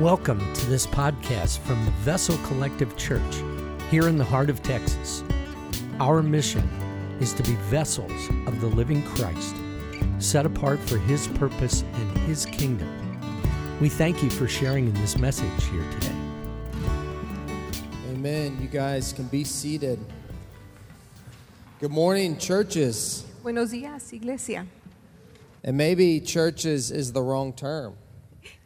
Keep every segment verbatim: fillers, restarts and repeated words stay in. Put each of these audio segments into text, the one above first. Welcome to this podcast from the Vessel Collective Church here in the heart of Texas. Our mission is to be vessels of the living Christ, set apart for His purpose and His kingdom. We thank you for sharing in this message here today. Amen. You guys can be seated. Good morning, churches. Buenos días, iglesia. And maybe churches is the wrong term.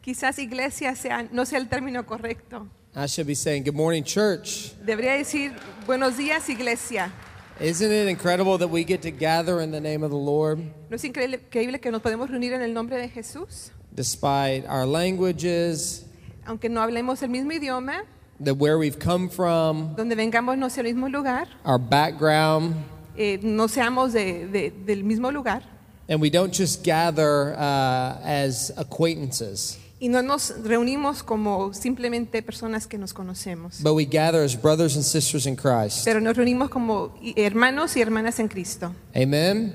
Quizás iglesia sea, no sea el término correcto. I should be saying, good morning, church. Debería decir, buenos días, iglesia. Isn't it incredible that we get to gather in the name of the Lord? ¿No es increíble que nos podemos reunir en el nombre de Jesús? Despite our languages. Aunque no hablemos el mismo idioma. That where we've come from. Donde vengamos no sea el mismo lugar. Our background. Eh, no seamos de, de, del mismo lugar. And we don't just gather uh, as acquaintances. Y no nos reunimos como simplemente personas que nos conocemos. But we gather as brothers and sisters in Christ. Pero nos reunimos como hermanos y hermanas en Cristo. Amen.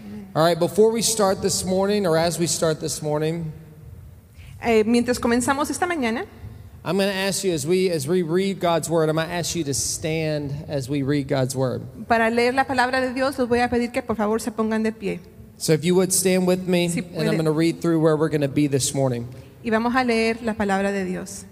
Amen. All right, before we start this morning, or as we start this morning, eh, mientras comenzamos esta mañana, I'm going to ask you as we as we read God's word, I'm going to ask you to stand as we read God's word. Para leer la palabra de Dios, los voy a pedir que por favor se pongan de pie. So if you would stand with me, si and I'm going to read through where we're going to be this morning. Y vamos a leer la palabra de Dios.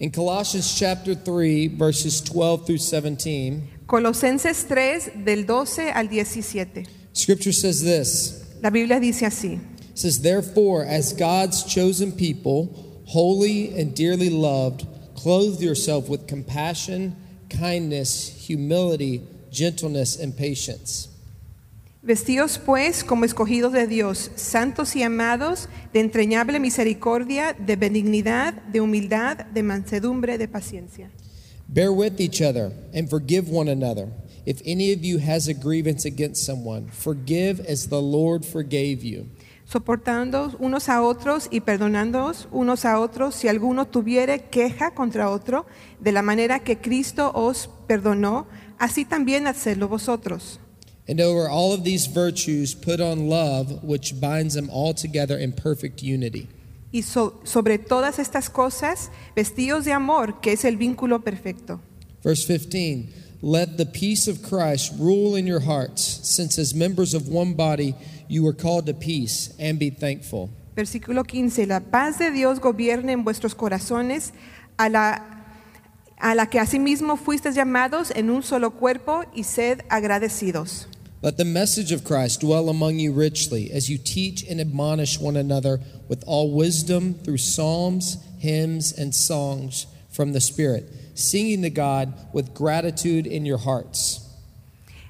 In Colossians chapter three, verses twelve through seventeen. Colosenses tres del doce al diecisiete. Scripture says this. La Biblia dice así. It says, therefore, as God's chosen people, holy and dearly loved, clothe yourself with compassion, kindness, humility, gentleness, and patience. Vestíos pues como escogidos de Dios, santos y amados, de entrañable misericordia, de benignidad, de humildad, de mansedumbre, de paciencia. Bear with each other and forgive one another. If any of you has a grievance against someone, forgive as the Lord forgave you. Soportándoos unos a otros y perdonándoos unos a otros si alguno tuviere queja contra otro, de la manera que Cristo os perdonó, así también hacedlo vosotros. And over all of these virtues, put on love, which binds them all together in perfect unity. Y so, sobre todas estas cosas, vestidos de amor, que es el vínculo perfecto. Verse fifteen, let the peace of Christ rule in your hearts, since as members of one body, you are called to peace, and be thankful. Versículo quince, la paz de Dios gobierne en vuestros corazones, a la a la que asimismo fuisteis llamados en un solo cuerpo, y sed agradecidos. Let the message of Christ dwell among you richly as you teach and admonish one another with all wisdom through psalms, hymns, and songs from the Spirit, singing to God with gratitude in your hearts.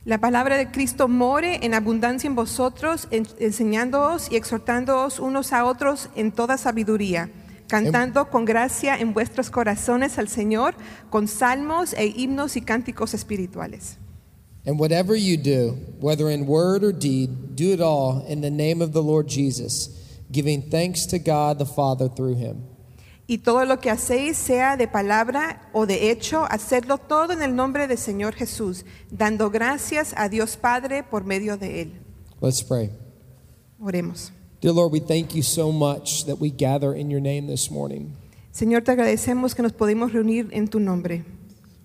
La palabra de Cristo more en abundancia en vosotros, enseñándoos y exhortándoos unos a otros en toda sabiduría, cantando con gracia en vuestros corazones al Señor con salmos e himnos y cánticos espirituales. And whatever you do, whether in word or deed, do it all in the name of the Lord Jesus, giving thanks to God the Father through Him. Y todo lo que hacéis, sea de palabra o de hecho, hacedlo todo en el nombre del Señor Jesús, dando gracias a Dios Padre por medio de Él. Let's pray. Oremos. Dear Lord, we thank you so much that we gather in your name this morning. Señor, te agradecemos que nos podemos reunir en tu nombre.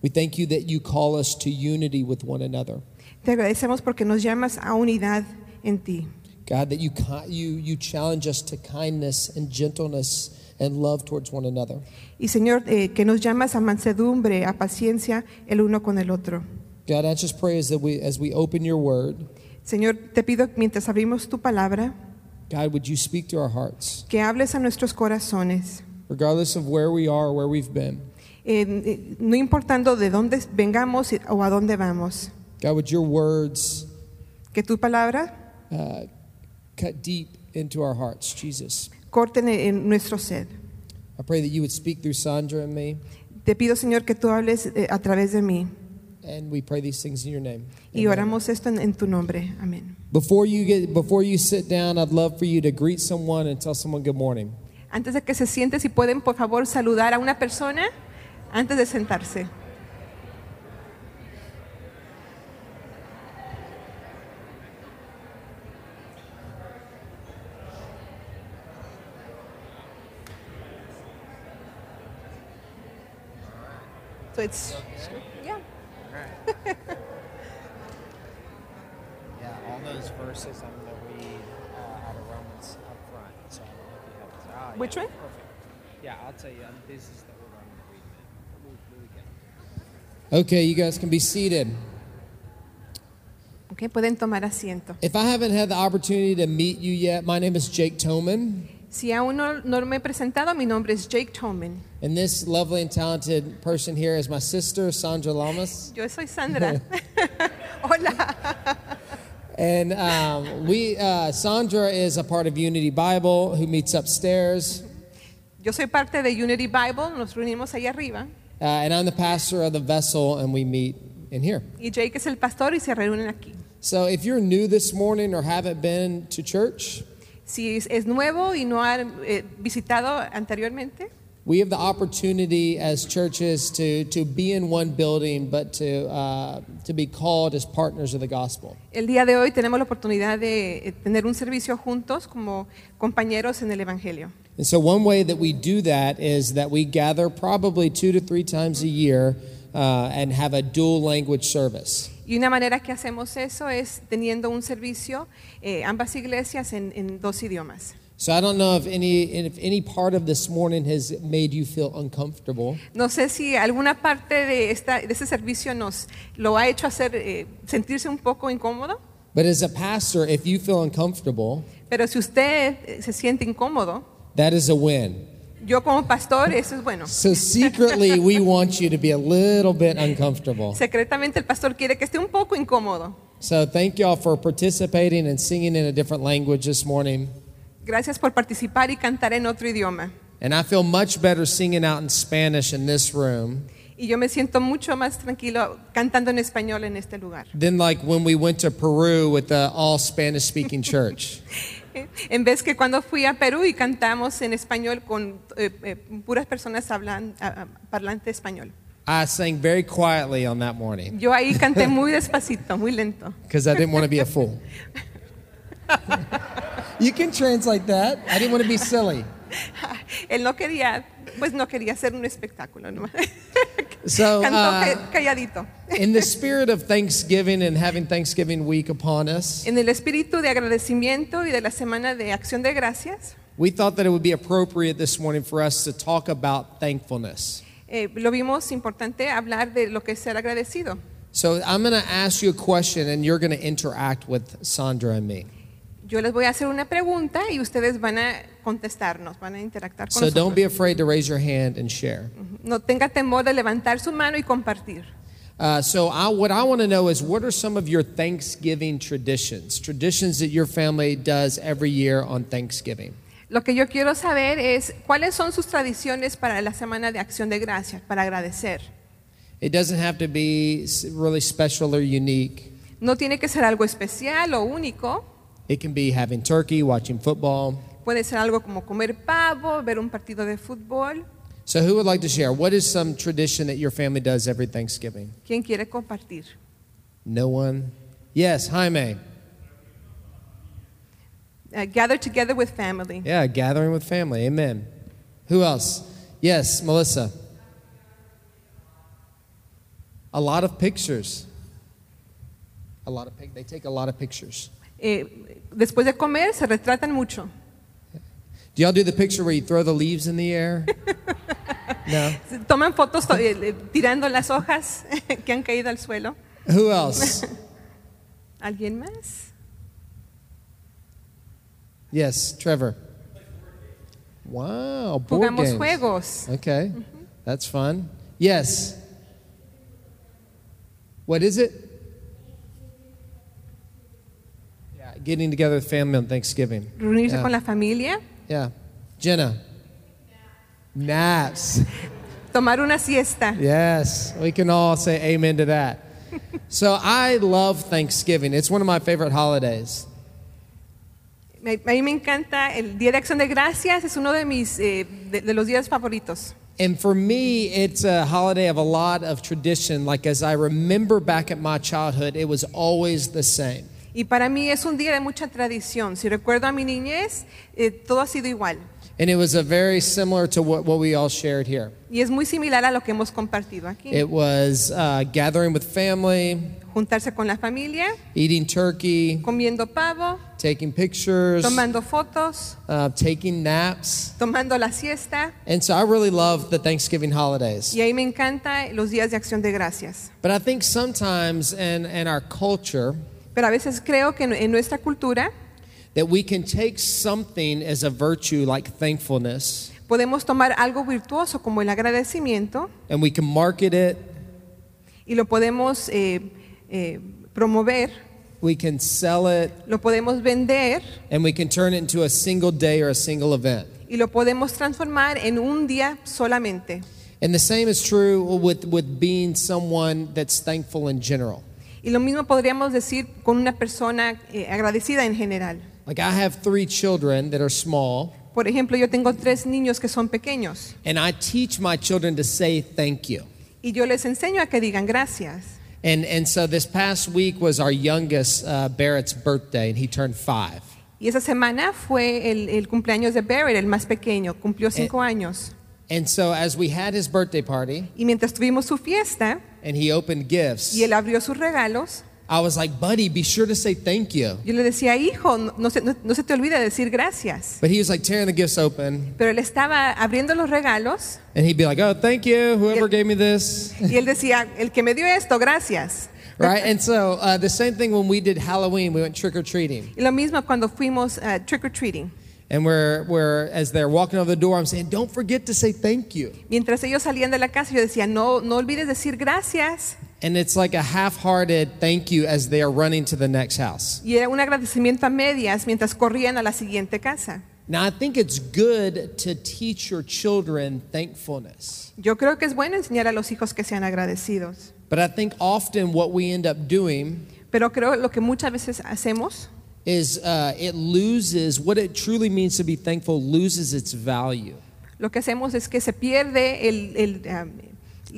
We thank you that you call us to unity with one another. Te agradecemos porque nos llamas a unidad en ti. God, that you you you challenge us to kindness and gentleness and love towards one another. Y Señor, eh, que nos llamas a mansedumbre, a paciencia el uno con el otro. God, I just pray as that we as we open your word. Señor, te pido mientras abrimos tu palabra. God, would you speak to our hearts? Que hables a nuestros corazones. Regardless of where we are or where we've been. Eh, no importando de dónde vengamos o a dónde vamos. God, would your words, que tu palabra uh, cut deep into our hearts, Jesus. Corten en nuestro ser. I pray that you would speak through Sandra and me. Te pido, Señor, que tú hables eh, a través de mí. And we pray these things in your name. Y oramos esto en, en tu nombre. Amén. Before you get, before you sit down, I'd love for you to greet someone and tell someone good morning. Antes de que se siente, si pueden por favor saludar a una persona antes de sentarse. So it's, yeah. Right. Yeah, all those verses I'm going to read uh, out of Romans up front. So I don't know if you have this. Oh, yeah, which one? Perfect. Yeah, I'll tell you. Um, this is the order I'm going to read, man. Really, really good. Okay, you guys can be seated. Okay, pueden tomar asiento. If I haven't had the opportunity to meet you yet, my name is Jake Toman. Si aún no, no me he presentado, mi nombre es Jake Toman. And this lovely and talented person here is my sister, Sandra Lamas. Yo soy Sandra. Hola. And um, we, uh, Sandra is a part of Unity Bible, who meets upstairs. Yo soy parte de Unity Bible, nos reunimos allá arriba. Uh, and I'm the pastor of the Vessel, and we meet in here. Y Jake es el pastor y se reúnen aquí. So if you're new this morning or haven't been to church, si es nuevo y no ha eh, visitado anteriormente, we have the opportunity as churches to to be in one building, but to uh, to be called as partners of the gospel. El día de hoy tenemos la oportunidad de tener un servicio juntos como compañeros en el evangelio. And so one way that we do that is that we gather probably two to three times a year uh, and have a dual language service. Y una manera que hacemos eso es teniendo un servicio eh, ambas iglesias en, en dos idiomas. So I don't know if any if any part of this morning has made you feel uncomfortable. No sé si alguna parte de esta de este servicio nos lo ha hecho hacer eh, sentirse un poco incómodo. But as a pastor, if you feel uncomfortable, pero si usted se siente incómodo, that is a win. Yo como pastor, eso es bueno. So secretly we want you to be a little bit uncomfortable. Secretamente el pastor quiere que esté un poco incómodo. So thank y'all for participating and singing in a different language this morning. Gracias por participar y cantar en otro idioma. And I feel much better singing out in Spanish in this room. Y yo me siento mucho más tranquilo cantando en español en este lugar. Then like when we went to Peru with the all Spanish speaking church. En vez que cuando fui a Perú y cantamos en español con eh, eh, puras personas hablan, ah, parlante español. I sang very quietly on that morning. Yo ahí canté muy despacito, muy lento. Because I didn't want to be a fool. You can translate that. I didn't want to be silly. Él no quería, pues no quería hacer un espectáculo, ¿no? So, uh, in the spirit of Thanksgiving and having Thanksgiving week upon us, en el espíritu de agradecimiento y de la semana de acción de gracias, we thought that it would be appropriate this morning for us to talk about thankfulness. Eh, lo vimos importante hablar de lo que es ser agradecido. So I'm going to ask you a question, and you're going to interact with Sandra and me. Yo les voy a hacer una pregunta y ustedes van a contestarnos, van a interactuar con so nosotros. So don't be afraid to raise your hand and share. No tenga temor de levantar su mano y compartir. Uh, so I, what I want to know is, what are some of your Thanksgiving traditions? Traditions that your family does every year on Thanksgiving. Lo que yo quiero saber es, ¿cuáles son sus tradiciones para la semana de acción de gracias, para agradecer? It doesn't have to be really special or unique. No tiene que ser algo especial o único. It can be having turkey, watching football. Puede ser algo como comer pavo, ver un partido de fútbol. So who would like to share? What is some tradition that your family does every Thanksgiving? ¿Quién quiere compartir? No one? Yes, Jaime. Uh, gather together with family. Yeah, gathering with family. Amen. Who else? Yes, Melissa. A lot of pictures. A lot of pic- they take a lot of pictures. Eh, después de comer se retratan mucho. Do y'all do the picture where you throw the leaves in the air? No. Toman fotos to- eh, tirando las hojas que han caído al suelo. Who else? ¿Alguien más? Yes, Trevor. Wow, board Jugamos games. Juegos. Okay, mm-hmm. That's fun. Yes. What is it? Getting together with family on Thanksgiving. Reunirse yeah. con la familia. Yeah. Jenna. Naps. Tomar una siesta. Yes. We can all say amen to that. So I love Thanksgiving. It's one of my favorite holidays. Me, a mí me encanta el Día de Acción de Gracias. Es uno de mis eh, de, de los días favoritos. And for me, it's a holiday of a lot of tradition. Like as I remember back at my childhood, it was always the same. Y para mí es un día de mucha tradición. Si recuerdo a mi niñez, eh, todo ha sido igual. And it was a very similar to what, what we all shared here. Y es muy similar a lo que hemos compartido aquí. It was uh, gathering with family, juntarse con la familia, eating turkey, comiendo pavo, taking pictures, tomando fotos, uh, taking naps, tomando la siesta. And so I really love the Thanksgiving holidays. Y ahí me encanta los días de Acción de Gracias. But I think sometimes in, in our culture, pero a veces creo que en nuestra cultura, that we can take something as a virtue like thankfulness. Podemos tomar algo virtuoso como el agradecimiento. And we can market it. Y lo podemos eh, eh, promover. We can sell it. Lo podemos vender. And we can turn it into a single day or a single event. Y lo podemos transformar en un día solamente. And the same is true with, with being someone that's thankful in general. Y lo mismo podríamos decir con una persona eh, agradecida en general. Like I have three children that are small. Por ejemplo, yo tengo tres niños que son pequeños. And I teach my children to say thank you. Y yo les enseño a que digan gracias. And and so this past week was our youngest uh, Barrett's birthday, and he turned five. Y esa semana fue el, el cumpleaños de Barrett, el más pequeño, cumplió cinco and, años. And so as we had his birthday party, y mientras tuvimos su fiesta, and he opened gifts, y él abrió sus regalos, I was like, buddy, be sure to say thank you. Yo le decía, hijo, no se, no, no se te olvide decir gracias. But he was like tearing the gifts open. Pero él estaba abriendo los regalos. And he'd be like, oh, thank you, whoever él, gave me this. Y él decía, el que me dio esto, gracias. Right? And so uh, the same thing when we did Halloween, we went trick-or-treating. Y lo mismo cuando fuimos uh, trick-or-treating. And we're, we're, as they're walking over the door, I'm saying, don't forget to say thank you. Mientras ellos salían de la casa, yo decía, no, no olvides decir gracias. And it's like a half-hearted thank you as they are running to the next house. Y era un agradecimiento a medias mientras corrían a la siguiente casa. Now, I think it's good to teach your children thankfulness. Yo creo que es bueno enseñar a los hijos que sean agradecidos. But I think often what we end up doing, pero creo lo que muchas veces hacemos, is uh, it loses what it truly means to be thankful, loses its value. Lo que hacemos es que se pierde el, el, um,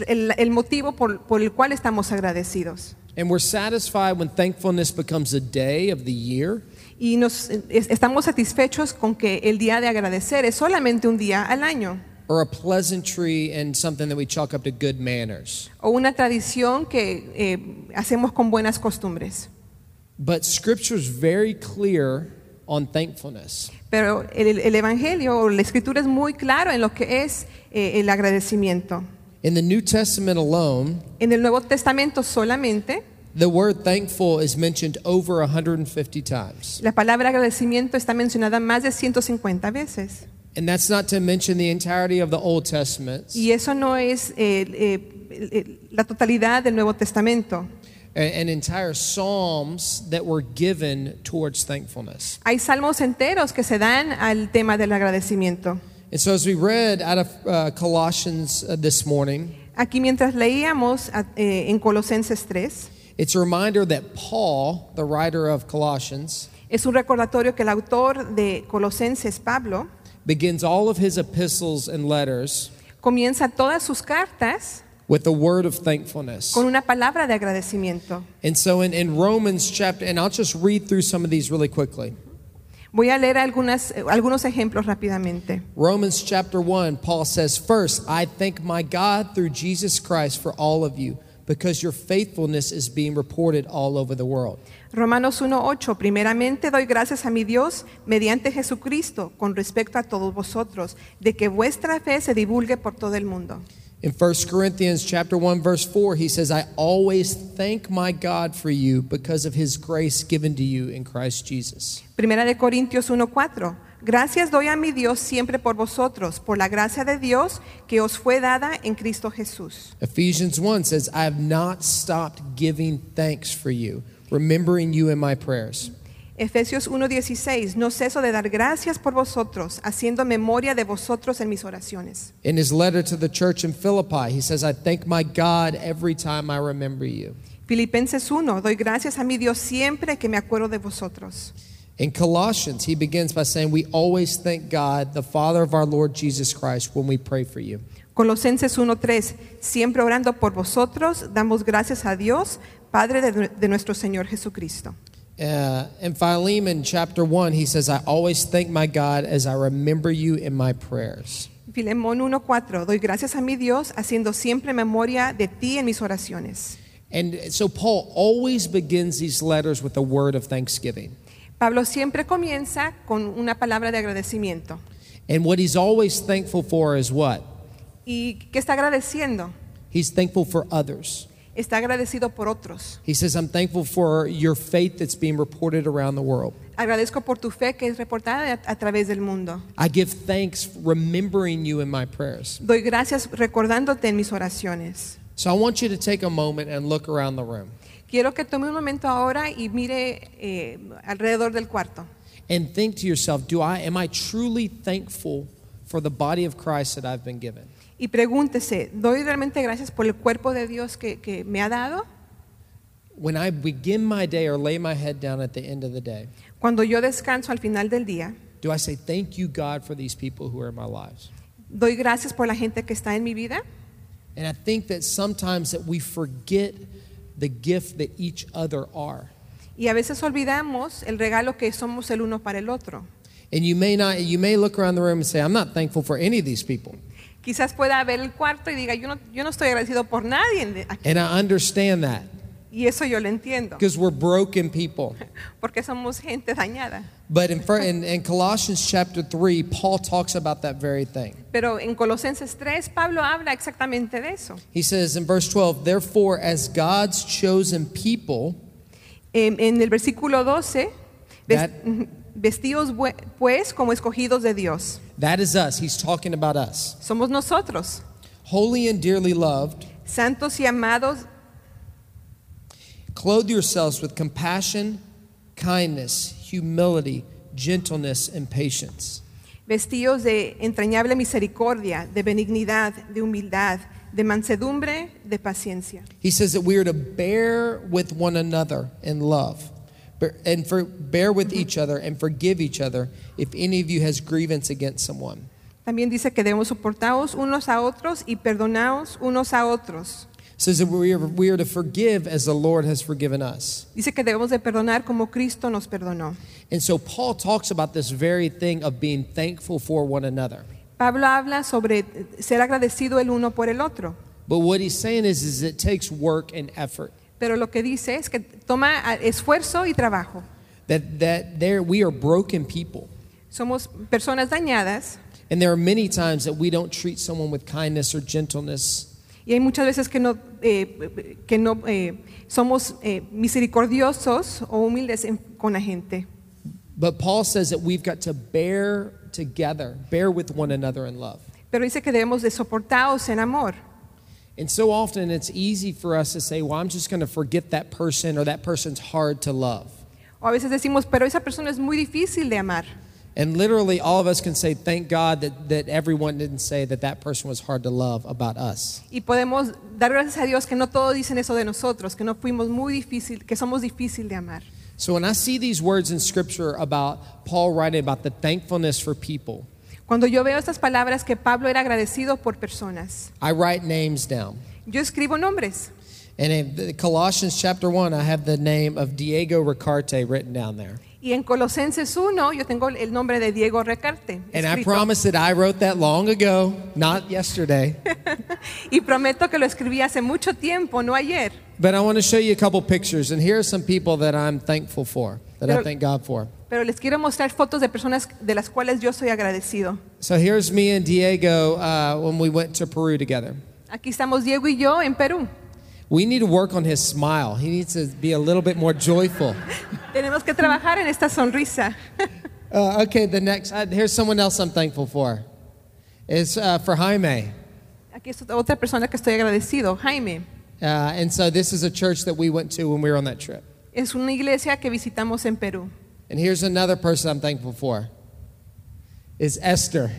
el, el motivo por, por el cual estamos agradecidos. And we're satisfied when thankfulness becomes a day of the year. Y nos es, estamos satisfechos con que el día de agradecer es solamente un día al año. Or a pleasantry and something that we chalk up to good manners. O una tradición que eh, hacemos con buenas costumbres. But Scripture's very clear on thankfulness. Pero el, el evangelio o la escritura es muy claro en lo que es eh, el agradecimiento. In the New Testament alone, en el Nuevo Testamento solamente, the word thankful is mentioned over one hundred fifty times. La palabra agradecimiento está mencionada más de ciento cincuenta veces. And that's not to mention the entirety of the Old Testament. Y eso no es eh, eh, la totalidad del Nuevo Testamento. And entire psalms that were given towards thankfulness. Hay salmos enteros que se dan al tema del agradecimiento. And so as we read out of uh, Colossians uh, this morning, aquí mientras leíamos uh, en Colosenses tres, it's a reminder that Paul, the writer of Colossians, es un recordatorio que el autor de Colosenses, Pablo, begins all of his epistles and letters, comienza todas sus cartas, with the word of thankfulness. Con una palabra de agradecimiento. And so in, in Romans chapter, and I'll just read through some of these really quickly. Voy a leer algunas, algunos ejemplos rápidamente. Romans chapter one, Paul says, first, I thank my God through Jesus Christ for all of you, because your faithfulness is being reported all over the world. Romanos uno ocho, primeramente doy gracias a mi Dios mediante Jesucristo con respecto a todos vosotros, de que vuestra fe se divulgue por todo el mundo. In First Corinthians chapter one verse four, he says, I always thank my God for you because of his grace given to you in Christ Jesus. Primera de Corintios uno cuatro, gracias doy a mi Dios siempre por vosotros, por la gracia de Dios que os fue dada en Cristo Jesús. Ephesians one says, I have not stopped giving thanks for you, remembering you in my prayers. Efesios uno dieciséis, no ceso de dar gracias por vosotros, haciendo memoria de vosotros en mis oraciones. In his letter to the church in Philippi, he says, I thank my God every time I remember you. Filipenses uno, doy gracias a mi Dios siempre que me acuerdo de vosotros. In Colossians, he begins by saying, we always thank God, the Father of our Lord Jesus Christ, when we pray for you. Colosenses uno tres, siempre orando por vosotros, damos gracias a Dios, Padre de, de nuestro Señor Jesucristo. Uh, in Philemon chapter one, he says, I always thank my God as I remember you in my prayers. Filemón uno cuatro, doy gracias a mi Dios haciendo siempre memoria de ti en mis oraciones. And so Paul always begins these letters with a word of thanksgiving. Pablo siempre comienza con una palabra de agradecimiento. And what he's always thankful for is what? ¿Y qué está agradeciendo? He's thankful for others. Está agradecido por otros. He says, I'm thankful for your faith that's being reported around the world. Agradezco por tu fe que es reportada a través del mundo. I give thanks remembering you in my prayers. Doy gracias recordándote en mis oraciones. So I want you to take a moment and look around the room. Quiero que tome un momento ahora y mire eh, alrededor del cuarto. And think to yourself, do I am I truly thankful for the body of Christ that I've been given? Y pregúntese, ¿doy realmente gracias por el cuerpo de Dios que, que me ha dado? When I begin my day or lay my head down at the end of the day, cuando yo descanso al final del día, do I say thank you God for these people who are in my lives? ¿Doy gracias por la gente que está en mi vida? And I think that sometimes that we forget the gift that each other are. Y a veces olvidamos el regalo que somos el uno para el otro. And you may not you may look around the room and say, I'm not thankful for any of these people. Quizás pueda ver el cuarto y diga, yo no, yo no estoy agradecido por nadie aquí. And I understand that. Y eso yo lo entiendo. Because we're broken people. Porque somos gente dañada. But in, in, in Colossians chapter three, Paul talks about that very thing. Pero en Colosenses tres, Pablo habla exactamente de eso. He says in verse twelve, therefore, as God's chosen people, en, en el versículo doce, that, vestidos pues como escogidos de Dios. That is us. He's talking about us. Somos nosotros. Holy and dearly loved. Santos y amados. Clothe yourselves with compassion, kindness, humility, gentleness, and patience. Vestidos de entrañable misericordia, de benignidad, de humildad, de mansedumbre, de paciencia. He says that we are to bear with one another in love. And for, bear with uh-huh. each other and forgive each other if any of you has grievance against someone. También dice que debemos soportaos unos a otros y perdonaos unos a otros. Says that we are, we are to forgive as the Lord has forgiven us. Dice que debemos de perdonar como Cristo nos perdonó. And so Paul talks about this very thing of being thankful for one another. Pablo habla sobre ser agradecido el uno por el otro. But what he's saying is, is it takes work and effort. Pero lo que dice es que toma esfuerzo y trabajo. That, that there we are broken people. Somos personas dañadas. And there are many times that we don't treat someone with kindness or gentleness. Y hay muchas veces que no eh, que no eh, somos eh, misericordiosos o humildes en, con la gente. But Paul says that we've got to bear together, bear with one another in love. Pero dice que debemos de soportados en amor. And so often it's easy for us to say, well, I'm just going to forget that person or that person's hard to love. O a veces decimos, pero esa persona es muy difícil de amar. And literally all of us can say, thank God that, that everyone didn't say that that person was hard to love about us. Y podemos dar gracias a Dios que no todos dicen eso de nosotros, que no fuimos muy difícil, que somos difícil de amar. So when I see these words in Scripture about Paul writing about the thankfulness for people, cuando yo veo estas palabras que Pablo era agradecido por personas, I write names down. Yo escribo nombres. And in Colossians chapter one, I have the name of Diego Recarte written down there. Y en Colosenses uno, yo tengo el nombre de Diego Recarte escrito. And I promise that I wrote that long ago, not yesterday. Y prometo que lo escribí hace mucho tiempo, no ayer. But I want to show you a couple pictures, and here are some people that I'm thankful for, that pero, I thank God for. Pero les quiero mostrar fotos de personas de las cuales yo soy agradecido. So here's me and Diego uh, when we went to Peru together. Aquí estamos Diego y yo en Perú. We need to work on his smile. He needs to be a little bit more joyful. Tenemos que trabajar en esta sonrisa. uh, okay, the next uh, here's someone else I'm thankful for. It's uh, for Jaime. Aquí es otra persona que estoy agradecido, Jaime. Uh, and so this is a church that we went to when we were on that trip. Es una iglesia que visitamos en Perú. And here's another person I'm thankful for. Is Esther.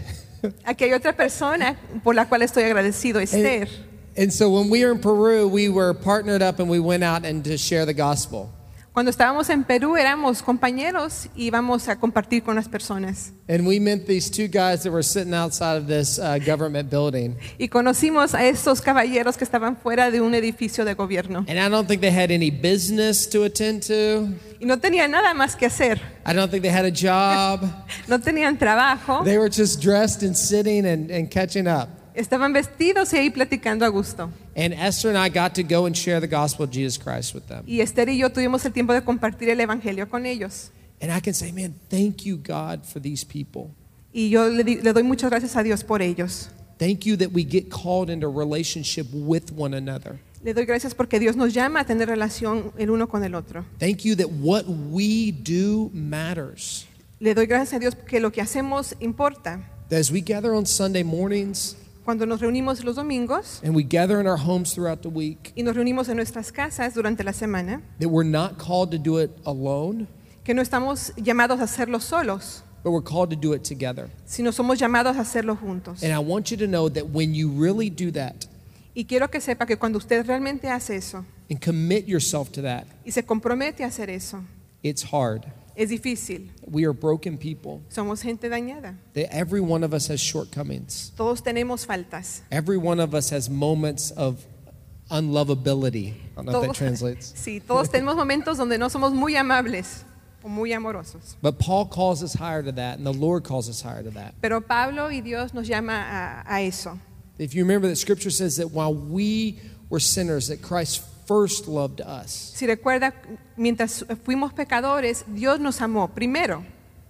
Aquí hay otra persona por la cual estoy agradecido, Esther. And, and so when we were in Peru, we were partnered up and we went out and to share the gospel. Cuando estábamos en Perú éramos compañeros y íbamos a compartir con las personas. And we met these two guys that were sitting outside of this uh, government building. Y conocimos a estos caballeros que estaban fuera de un edificio de gobierno. And I don't think they had any business to attend to. Y no tenían nada más que hacer. I don't think they had a job. No tenían trabajo. They were just dressed and sitting and, and catching up. Estaban vestidos y ahí platicando a gusto. And Esther and I got to go and share the gospel of Jesus Christ with them. Y Esther y yo tuvimos el tiempo de compartir el evangelio con ellos. And I can say, man, thank you, God, for these people. Y yo le, le doy muchas gracias a Dios por ellos. Thank you that we get called into relationship with one another. Le doy gracias porque Dios nos llama a tener relación el uno con el otro. Thank you that what we do matters. Le doy gracias a Dios porque lo que hacemos importa. As we gather on Sunday mornings. Cuando nos reunimos los domingos and we gather in our homes throughout the week, y nos reunimos en nuestras casas durante la semana, that we're not called to do it alone, que no estamos llamados a hacerlo solos, but we're called to do it together. Sino somos llamados a hacerlo juntos. And I want you to know that when you really do that, y quiero que sepa que cuando usted realmente hace eso, and commit yourself to that, y se compromete a hacer eso, it's hard. Es difícil. We are broken people. Somos gente dañada. Every one of us has shortcomings. Todos tenemos faltas. Every one of us has moments of unlovability. I don't know todos, if that translates. Sí, todos tenemos momentos donde no somos muy amables o muy amorosos. But Paul calls us higher to that, and the Lord calls us higher to that. Pero Pablo y Dios nos llama a, a eso. If you remember that Scripture says that while we were sinners, that Christ first loved us. Si recuerda, mientras fuimos pecadores, Dios nos amó primero.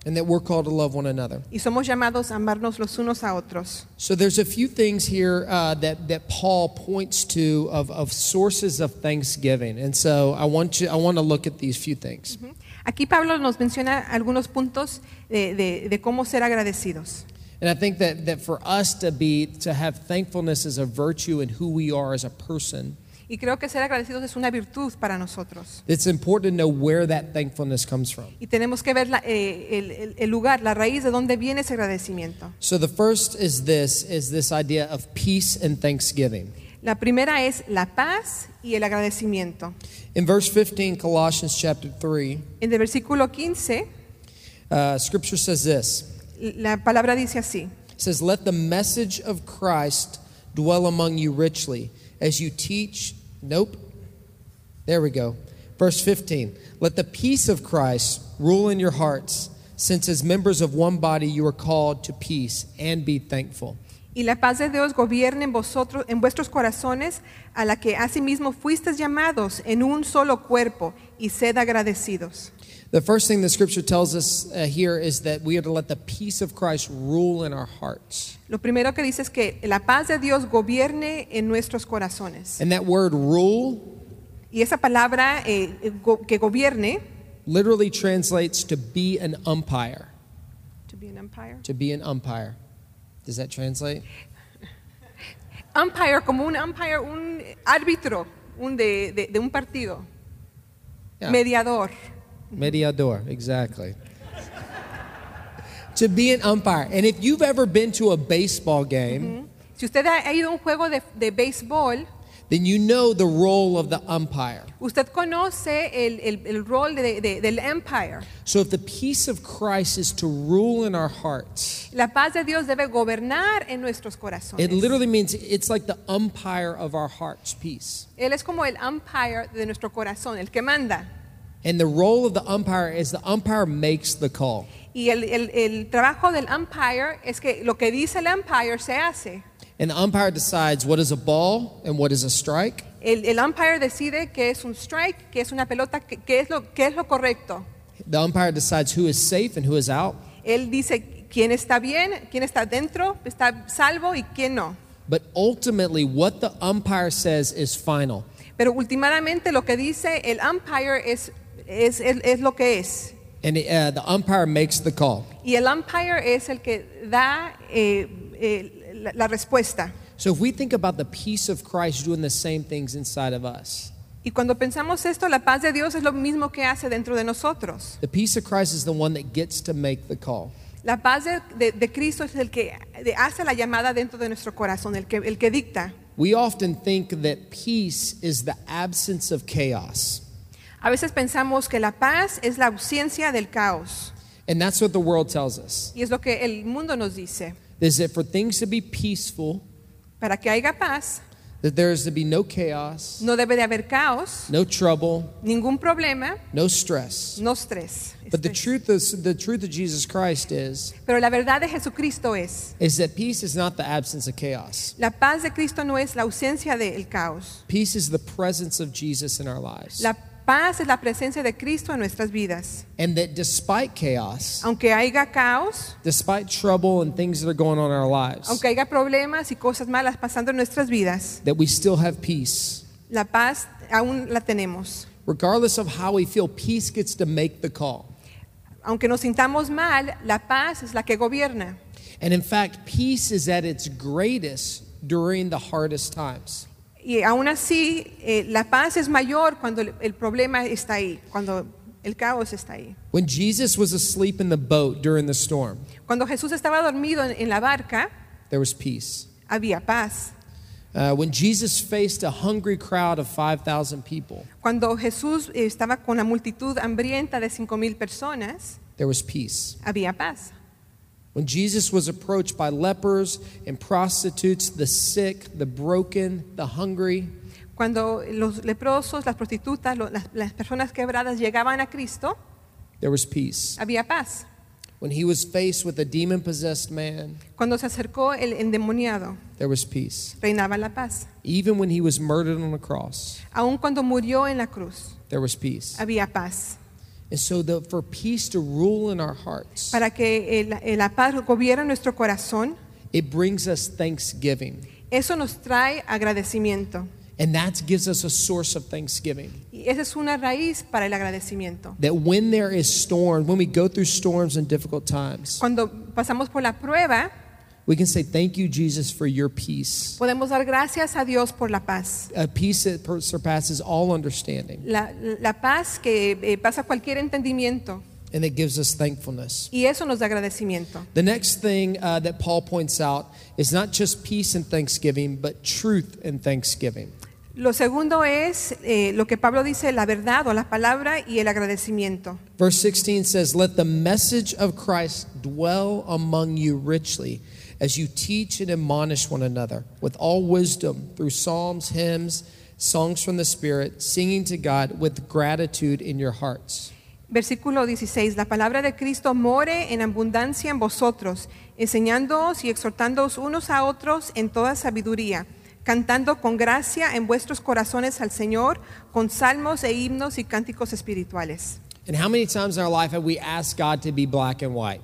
And that we're called to love one another. Y somos llamados a amarnos los unos a otros. So there's a few things here uh, that that Paul points to of of sources of thanksgiving. And so I want you I want to look at these few things. Mm-hmm. Aquí Pablo nos menciona algunos puntos de de, de cómo ser agradecidos. And I think that that for us to be to have thankfulness is a virtue in who we are as a person. Y creo que ser agradecidos es una virtud para nosotros. It's important to know where that thankfulness comes from. Y tenemos que ver la, eh, el, el lugar, la raíz de dónde viene ese agradecimiento. So the first is this, is this idea of peace and thanksgiving. La primera es la paz y el agradecimiento. In verse fifteen, Colossians chapter three. En el versículo quince, uh, Scripture says this. La palabra dice así. It says, "Let the message of Christ dwell among you richly, as you teach." Nope. There we go. Verse fifteen. Let the peace of Christ rule in your hearts, since as members of one body you are called to peace, and be thankful. Y la paz de Dios gobierne en vosotros, en vuestros corazones, a la que asimismo fuisteis llamados en un solo cuerpo, y sed agradecidos. The first thing the Scripture tells us uh, here is that we are to let the peace of Christ rule in our hearts. Lo primero que dice es que la paz de Dios gobierne en nuestros corazones. And that word rule, y esa palabra eh, go, que gobierne, literally translates to be an umpire. To be an umpire? To be an umpire. Does that translate? Umpire, como un umpire, un árbitro, un de, de, de un partido. Yeah. Mediador. Mediador, exactly. To be an umpire. And if you've ever been to a baseball game, mm-hmm. Si usted ha ido a un juego de, de béisbol, then you know the role of the umpire. Usted conoce el, el, el rol de, de, del umpire. So if the peace of Christ is to rule in our hearts, la paz de Dios debe gobernar en nuestros corazones. It literally means it's like the umpire of our heart's peace. Él es como el umpire de nuestro corazón, el que manda. And the role of the umpire is the umpire makes the call. Y el, el, el trabajo del umpire es que lo que dice el umpire se hace. And the umpire decides what is a ball and what is a strike. El, el umpire decide qué es un strike, qué es una pelota, qué es lo, qué es lo correcto. The umpire decides who is safe and who is out. Él dice quién está bien, quién está dentro, está salvo y quién no. But ultimately what the umpire says is final. Pero últimamente lo que dice el umpire es Es, es, es lo que es. And the, uh, the umpire makes the call. Y el umpire es el que da eh, eh, la, la respuesta. So if we think about the peace of Christ doing the same things inside of us. Y cuando pensamos esto, la paz de Dios es lo mismo que hace dentro de nosotros. The peace of Christ is the one that gets to make the call. La paz de, de, de Cristo es el que hace la llamada dentro de nuestro corazón, el que, el que dicta. We often think that peace is the absence of chaos. A veces pensamos que la paz es la ausencia del caos. And that's what the world tells us. Y es lo que el mundo nos dice. Is that for things to be peaceful, para que haya paz, that there is to be no chaos, no debe de haber caos, no trouble, ningún problema, no stress, no stress. But the truth is, the truth of Jesus Christ is, pero la verdad de Jesucristo es, is that peace is not the absence of chaos. La paz de Cristo no es la ausencia del caos. Peace is the presence of Jesus in our lives. La paz es la presencia de Cristo en nuestras vidas. And that despite chaos, aunque haya caos, despite trouble and things that are going on in our lives, aunque haya problemas y cosas malas pasando en nuestras vidas, that we still have peace. La paz aún la tenemos. Regardless of how we feel, peace gets to make the call. Aunque nos sintamos mal, la paz es la que gobierna. And in fact, peace is at its greatest during the hardest times. Y aún así, eh, la paz es mayor cuando el, el problema está ahí, cuando el caos está ahí. When Jesus was asleep in the boat during the storm, cuando Jesús estaba dormido en, en la barca, there was peace. Había paz. Uh, when Jesus faced a hungry crowd of five thousand people, cuando Jesús estaba con la multitud hambrienta de cinco mil personas, there was peace. Había paz. When Jesus was approached by lepers and prostitutes, the sick, the broken, the hungry, cuando los leprosos, las prostitutas, lo, las, las personas quebradas llegaban a Cristo, there was peace. Había paz. When he was faced with a demon-possessed man, cuando se acercó el endemoniado, there was peace. Reinaba la paz. Even when he was murdered on the cross, aun cuando murió en la cruz, there was peace. Había paz. And so the, for peace to rule in our hearts, para que el, la paz gobierne nuestro corazón, it brings us thanksgiving. Eso nos trae agradecimiento. And that gives us a source of thanksgiving. Y esa es una raíz para el agradecimiento. That when there is storm, when we go through storms and difficult times, cuando pasamos por la prueba, we can say thank you, Jesus, for your peace. Podemos dar gracias a Dios por la paz. A peace that surpasses all understanding. La, la paz que eh, pasa cualquier entendimiento. And it gives us thankfulness. Y eso nos da agradecimiento. The next thing uh, that Paul points out is not just peace and thanksgiving, but truth and thanksgiving. Lo segundo es eh, lo que Pablo dice, la verdad o la palabra y el agradecimiento. Verse sixteen says, "Let the message of Christ dwell among you richly, as you teach and admonish one another with all wisdom through psalms, hymns, songs from the Spirit, singing to God with gratitude in your hearts." Versículo dieciséis, la palabra de Cristo more en abundancia en vosotros, enseñándoos y exhortándoos unos a otros en toda sabiduría, cantando con gracia en vuestros corazones al Señor, con salmos e himnos y cánticos espirituales. And how many times in our life have we asked God to be black and white?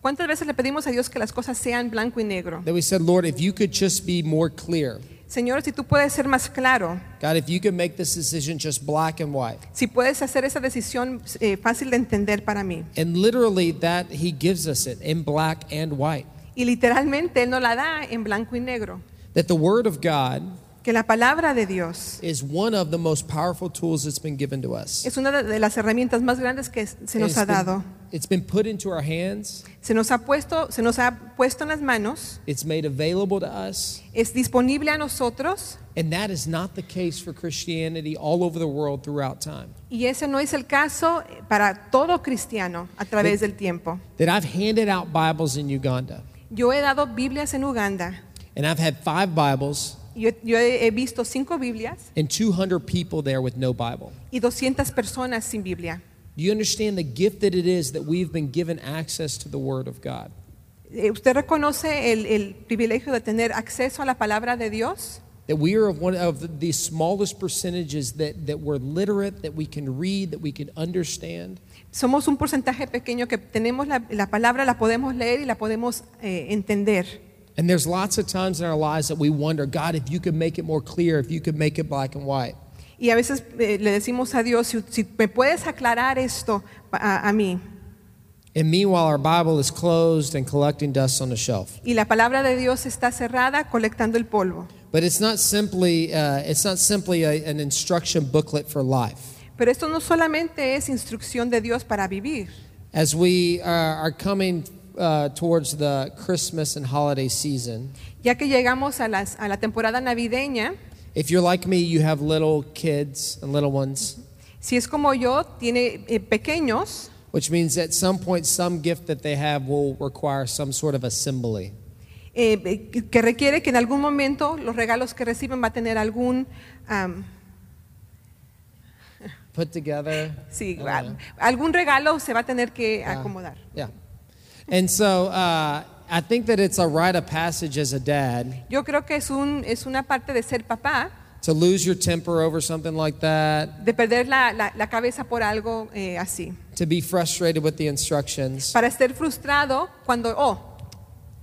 ¿Cuántas veces le pedimos a Dios que las cosas sean blanco y negro? That we said, Lord, if you could just be more clear. Señor, si tú puedes ser más claro. God, if you could make this decision just black and white. Si puedes hacer esa decisión eh, fácil de entender para mí. And literally that he gives us it in black and white. Y literalmente él nos la da en blanco y negro. That the word of God, que la palabra de Dios, is one of the most powerful tools that's been given to us. Es una de las herramientas más grandes que se nos ha dado. It's been put into our hands. Se nos ha puesto, se nos ha puesto en las manos. It's made available to us. Es disponible a nosotros. And that is not the case for Christianity all over the world throughout time. Y ese no es el caso para todo cristiano a través that, del tiempo. That I've handed out Bibles in Uganda. Yo he dado Biblias en Uganda. And I've had five Bibles. Yo, yo he visto cinco Biblias. And two hundred people there with no Bible. Y doscientas personas sin Biblia. Do you understand the gift that it is that we've been given access to the Word of God? ¿Usted reconoce el, el privilegio de tener acceso a la palabra de Dios? That we are of one of the smallest percentages that, that we're literate, that we can read, that we can understand. Somos un porcentaje pequeño que tenemos la, la palabra, la podemos leer y la podemos eh, entender. And there's lots of times in our lives that we wonder, God, if you could make it more clear, if you could make it black and white. Y a veces eh, le decimos a Dios, si, si me puedes aclarar esto a, a mí. And meanwhile, our Bible is closed and collecting dust on the shelf. Y la palabra de Dios está cerrada, colectando el polvo. But it's not simply uh, it's not simply a, an instruction booklet for life. Pero esto no solamente es instrucción de Dios para vivir. As we are, are coming Uh, towards the Christmas and holiday season, ya que llegamos a, las, a la temporada navideña, if you're like me, you have little kids and little ones. Si es como yo, tiene eh, pequeños. Which means at some point some gift that they have will require some sort of assembly. Eh, que requiere que en algún momento los regalos que reciben va a tener algún um, put together. Sí, uh, algún regalo se va a tener que uh, acomodar. Yeah. And so uh, I think that it's a rite of passage as a dad. Yo creo que es un es una parte de ser papá. To lose your temper over something like that. De perder la, la, la cabeza por algo eh, así. To be frustrated with the instructions. Para ser frustrado cuando oh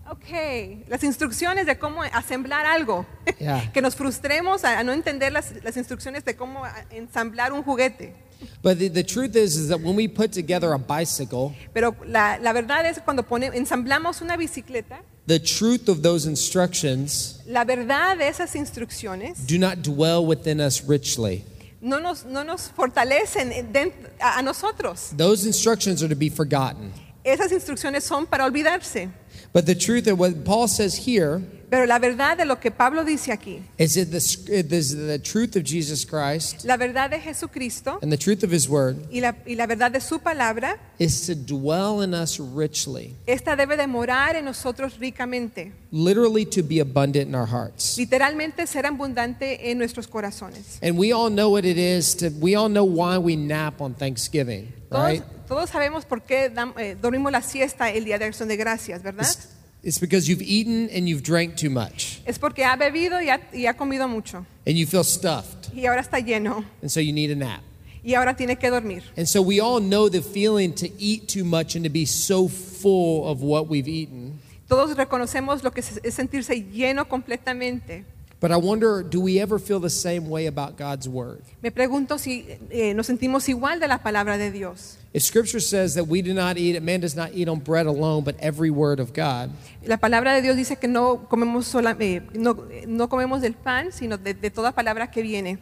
okay, las instrucciones de cómo ensamblar algo. Yeah. Que nos frustremos a, a no entender las, las instrucciones de cómo ensamblar un juguete. But the, the truth is, is that when we put together a bicycle, pero la, la verdad es cuando pone, ensamblamos una bicicleta, the truth of those instructions, la verdad de esas instrucciones, do not dwell within us richly. No nos, no nos fortalecen dentro, a, a nosotros. Those instructions are to be forgotten. Esas instrucciones son para olvidarse. But the truth of what Paul says here, pero la verdad de lo que Pablo dice aquí, is it the, it is the truth of Jesus Christ, la verdad de Jesucristo, and the truth of His Word, y la, y la verdad de su palabra, is to dwell in us richly. Esta debe de morar en nosotros ricamente. Literally, to be abundant in our hearts. Literalmente ser abundante en nuestros corazones. And we all know what it is to. We all know why we nap on Thanksgiving, right? Todos, Todos sabemos por qué eh, dormimos la siesta el día de Acción de Gracias, ¿verdad? It's, it's because you've eaten and you've drank too much. Es porque ha bebido y ha, y ha comido mucho. And you feel stuffed. Y ahora está lleno. And so you need a nap. Y ahora tiene que dormir. And so we all know the feeling to eat too much and to be so full of what we've eaten. Todos reconocemos lo que es sentirse lleno completamente. But I wonder, do we ever feel the same way about God's word? Me pregunto si eh, nos sentimos igual de la palabra de Dios. If Scripture says that we do not eat, a man does not eat on bread alone, but every word of God. La palabra de Dios dice que no comemos sola, eh, no, no comemos del pan, sino de, de toda palabra que viene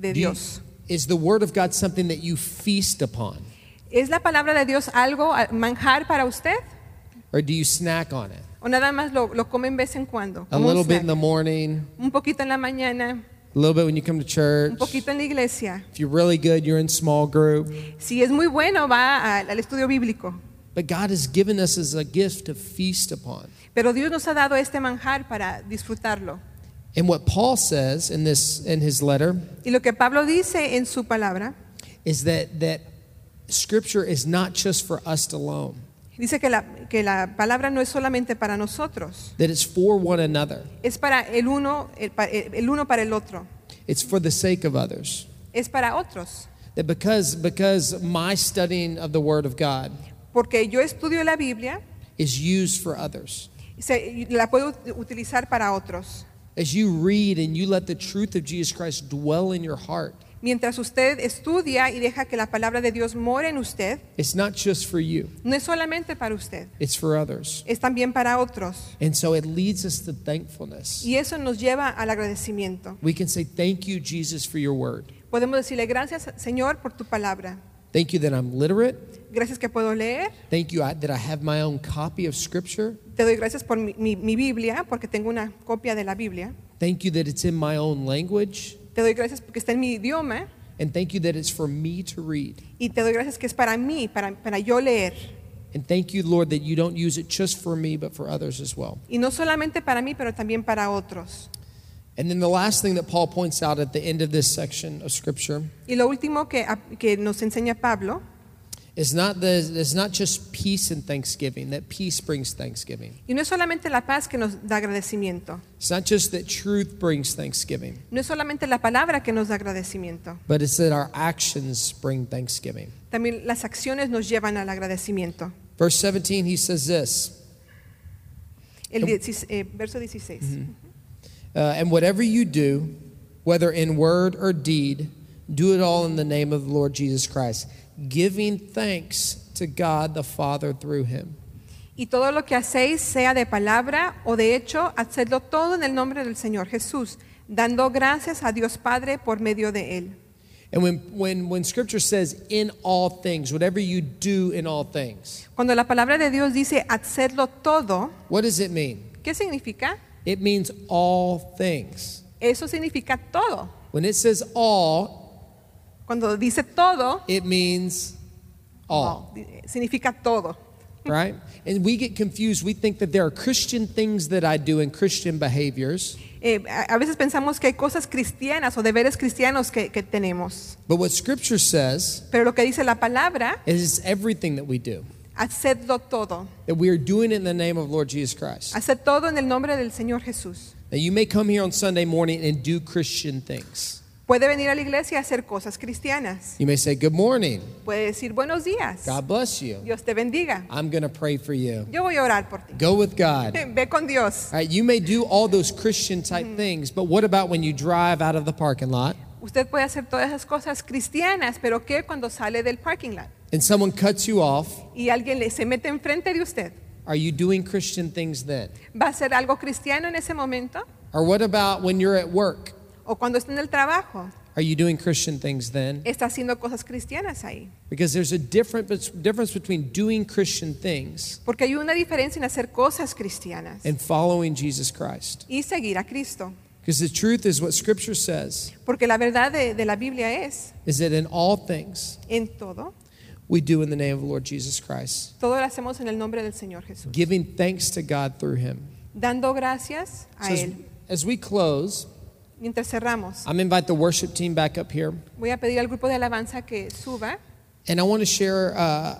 de Dios. You, is the word of God something that you feast upon? ¿Es la palabra de Dios algo manjar para usted? Or do you snack on it? O nada más lo, lo comen vez en cuando. A little bit in the morning. Un poquito en la mañana. A little bit when you come to church. Un poquito en la iglesia. If you're really good, you're in small group. Si es muy bueno, va al estudio bíblico. But God has given us as a gift to feast upon. Pero Dios nos ha dado este manjar para disfrutarlo. And what Paul says in this in his letter. Y lo que Pablo dice en su palabra. Is that that Scripture is not just for us alone. Dice que la, que la palabra no es solamente para nosotros. That it's for one another. Es para el uno, el, el uno para el otro. It's for the sake of others. Es para otros. That because because my studying of the Word of God. Porque yo estudio la Biblia. Is used for others. Se, la puedo utilizar para otros. As you read and you let the truth of Jesus Christ dwell in your heart. Mientras usted estudia y deja que la palabra de Dios more en usted, it's not just for you. No es solamente para usted. It's for others. Es también para otros. And so it leads us to thankfulness. Y eso nos lleva al agradecimiento. We can say thank you, Jesus, for your word. Podemos decirle gracias, Señor, por tu palabra. Thank you that I'm literate. Gracias que puedo leer. Thank you that I have my own copy of Scripture. Te doy gracias por mi, mi, mi Biblia, porque tengo una copia de la Biblia. Thank you that it's in my own language. Te doy gracias porque está en mi idioma. And thank you that it's for me to read. Y te doy gracias que es para mí, para, para yo leer. And thank you, Lord, that you don't use it just for me, but for others as well. Y no solamente para mí, pero también para otros. And then the last thing that Paul points out at the end of this section of Scripture. Y lo último que, que nos enseña Pablo. It's not the, it's not just peace and thanksgiving, that peace brings thanksgiving. Y no es solamente la paz que nos da agradecimiento. It's not just that truth brings thanksgiving. No es solamente la palabra que nos da agradecimiento. But it's that our actions bring thanksgiving. También las acciones nos llevan al agradecimiento. Verse seventeen, he says this. El eh, verso dieciséis. Mm-hmm. uh, and whatever you do, whether in word or deed, do it all in the name of the Lord Jesus Christ, giving thanks to God the Father through him. Y todo lo que hacéis, sea de palabra o de hecho, hacedlo todo en el nombre del Señor Jesús, dando gracias a Dios Padre por medio de él. And when when when Scripture says in all things, whatever you do in all things. Cuando la palabra de Dios dice hacedlo todo, what does it mean? ¿Qué significa? It means all things. Eso significa todo. When it says all, Cuando dice todo, it means all. all. Significa todo. Right? And we get confused. We think that there are Christian things that I do and Christian behaviors. Eh, a veces pensamos que hay cosas cristianas o deberes cristianos que, que tenemos. But what Scripture says, pero lo que dice la palabra, is everything that we do. Hacedlo todo. That we are doing it in the name of Lord Jesus Christ. Haced todo en el nombre del Señor Jesús. Now you may come here on Sunday morning and do Christian things. Puede venir a la iglesia a hacer cosas cristianas. You may say, good morning. Puede decir buenos días. God bless you. Dios te bendiga. I'm going to pray for you. Yo voy a orar por ti. Go with God. Ve con Dios. All right, you may do all those Christian type mm. things, but what about when you drive out of the parking lot? Usted puede hacer todas esas cosas cristianas, pero ¿qué cuando sale del parking lot? And someone cuts you off. Y alguien le se mete enfrente de usted. Are you doing Christian things then? ¿Va a ser algo cristiano en ese momento? Or what about when you're at work? O cuando está en el trabajo. Are you doing Christian things then? Está haciendo cosas cristianas ahí. Because there's a difference difference between doing Christian things. Porque hay una diferencia en hacer cosas cristianas. And following Jesus Christ. Y seguir a Cristo. Because the truth is what Scripture says. Porque la verdad de, de la Biblia es. Is that in all things. En todo. We do in the name of the Lord Jesus Christ. Todo lo hacemos en el nombre del Señor Jesús. Giving thanks to God through Him. Dando gracias a so él. As, as we close. Mientras cerramos, I'm going to invite the worship team back up here. Voy a pedir al grupo de alabanza que suba. And I want to share uh,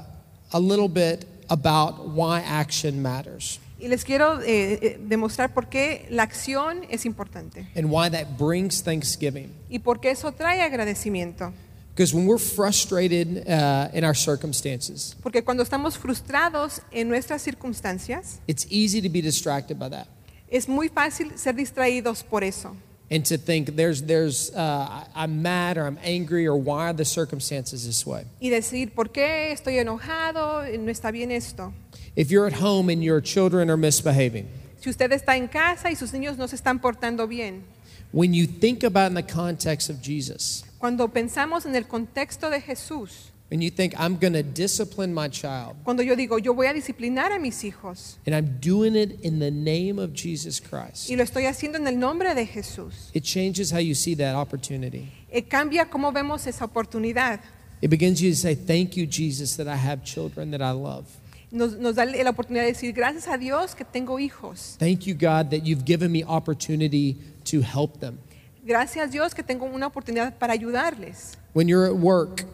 a little bit about why action matters. Y les quiero eh, demostrar por qué la acción es importante. And why that brings thanksgiving. Y por qué eso trae agradecimiento. Because when we're frustrated uh, in our circumstances. Porque cuando estamos frustrados en nuestras circunstancias. It's easy to be distracted by that. Es muy fácil ser distraídos por eso. And to think there's there's uh, I'm mad or I'm angry or why are the circumstances this way? Y decir por qué estoy enojado, no está bien esto. If you're at home and your children are misbehaving. Si usted está en casa y sus niños no se están portando bien. When you think about in the context of Jesus. Cuando pensamos en el contexto de Jesús. And you think I'm going to discipline my child. Cuando yo digo, yo voy a disciplinar a mis hijos. And I'm doing it in the name of Jesus Christ. Y lo estoy haciendo en el nombre de Jesús. It changes how you see that opportunity. It cambia cómo vemos esa oportunidad. It begins you to say, thank you, Jesus, that I have children that I love. Nos, nos da la oportunidad de decir, gracias a Dios que tengo hijos. Thank you, God, that you've given me opportunity to help them. Gracias, Dios, que tengo una oportunidad para ayudarles. When you're at work.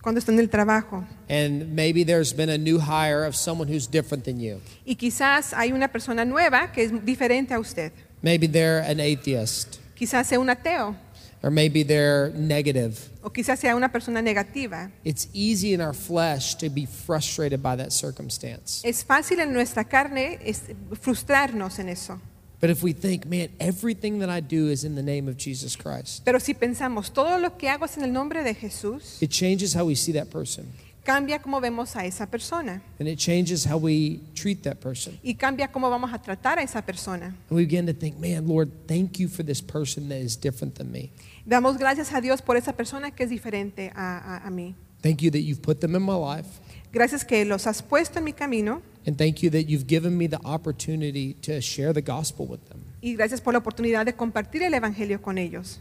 Cuando está en el trabajo. And maybe there's been a new hire of someone who's different than you. Y quizás hay una persona nueva que es diferente a usted. Maybe they're an atheist. Quizás sea un ateo. Or maybe they're negative. O quizás sea una persona negativa. It's easy in our flesh to be frustrated by that circumstance. Es fácil en nuestra carne es frustrarnos en eso. But if we think, man, everything that I do is in the name of Jesus Christ. Pero si pensamos todo lo que hago es en el nombre de Jesús. It changes how we see that person. Cambia cómo vemos a esa persona. And it changes how we treat that person. Y cambia cómo vamos a tratar a esa persona. And we begin to think, man, Lord, thank you for this person that is different than me. Damos gracias a Dios por esa persona que es diferente a, a, a mí. Thank you that you've put them in my life. Gracias que los has puesto en mi camino. And thank you that you've given me the opportunity to share the gospel with them. Y gracias por la oportunidad de compartir el evangelio con ellos.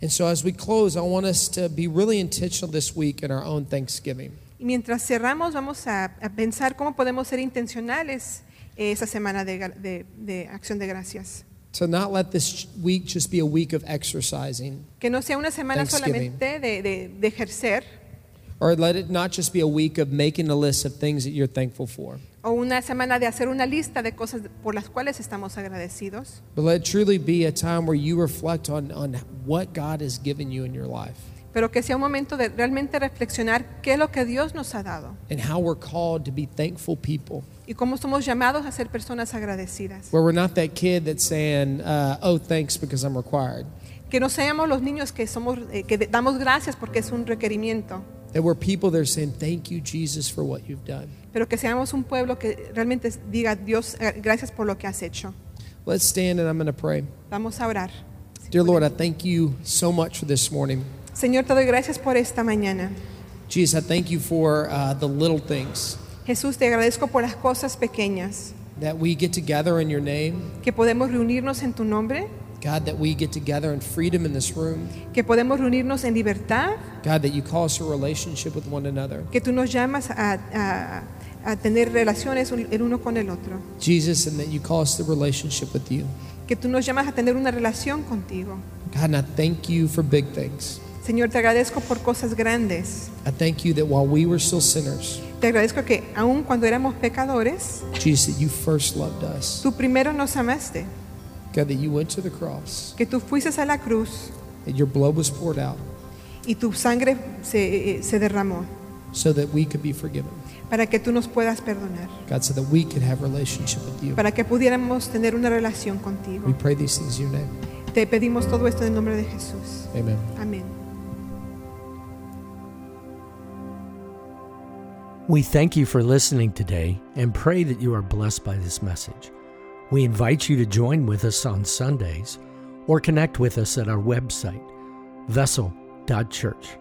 And so as we close, I want us to be really intentional this week in our own Thanksgiving. Y mientras cerramos, vamos a, a pensar cómo podemos ser intencionales esa semana de, de, de acción de gracias. To not let this week just be a week of exercising. Que no sea una semana solamente de, de, de ejercer. Or let it not just be a week of making a list of things that you're thankful for. O una semana de hacer una lista de cosas por las cuales estamos agradecidos. But let it truly be a time where you reflect on, on what God has given you in your life. Pero que sea un momento de realmente reflexionar qué es lo que Dios nos ha dado. And how we're called to be thankful people. Y cómo somos llamados a ser personas agradecidas. Where we're not that kid that's saying, uh, oh, thanks because I'm required. Que no seamos los niños que somos eh, que damos gracias porque es un requerimiento. That we're people that are saying, thank you, Jesus, for what you've done. Pero que seamos un pueblo que realmente diga, Dios, gracias por lo que has hecho. Let's stand and I'm going to pray. Vamos a orar. Dear Lord, I thank you so much for this morning. Señor, te doy gracias por esta mañana. Jesus, I thank you for uh, the little things. Jesús, te agradezco por las cosas pequeñas. That we get together in your name. Que podemos reunirnos en tu nombre. God, that we get together in freedom in this room. Que podemos reunirnos en libertad. God, that you call us a relationship with one another. Que tú nos llamas a, a, a tener relaciones el uno con el otro. Jesus, and that you call us the relationship with you. Que tú nos llamas a tener una relación contigo. God, and I thank you for big things. Señor, te agradezco por cosas grandes. I thank you that while we were still sinners, te agradezco que aun cuando éramos pecadores, Jesus, that you first loved us. Tú primero nos amaste. God, that you went to the cross. Que tú fuiste a la cruz. And your blood was poured out. Y tu sangre se, se derramó. So that we could be forgiven. Para que tú nos puedas perdonar. God, so that we could have a relationship with you. Para que pudiéramos tener una relación contigo. We pray these things in your name. Te pedimos todo esto en el nombre de Jesús. Amen. Amén. We thank you for listening today and pray that you are blessed by this message. We invite you to join with us on Sundays or connect with us at our website, vessel dot church.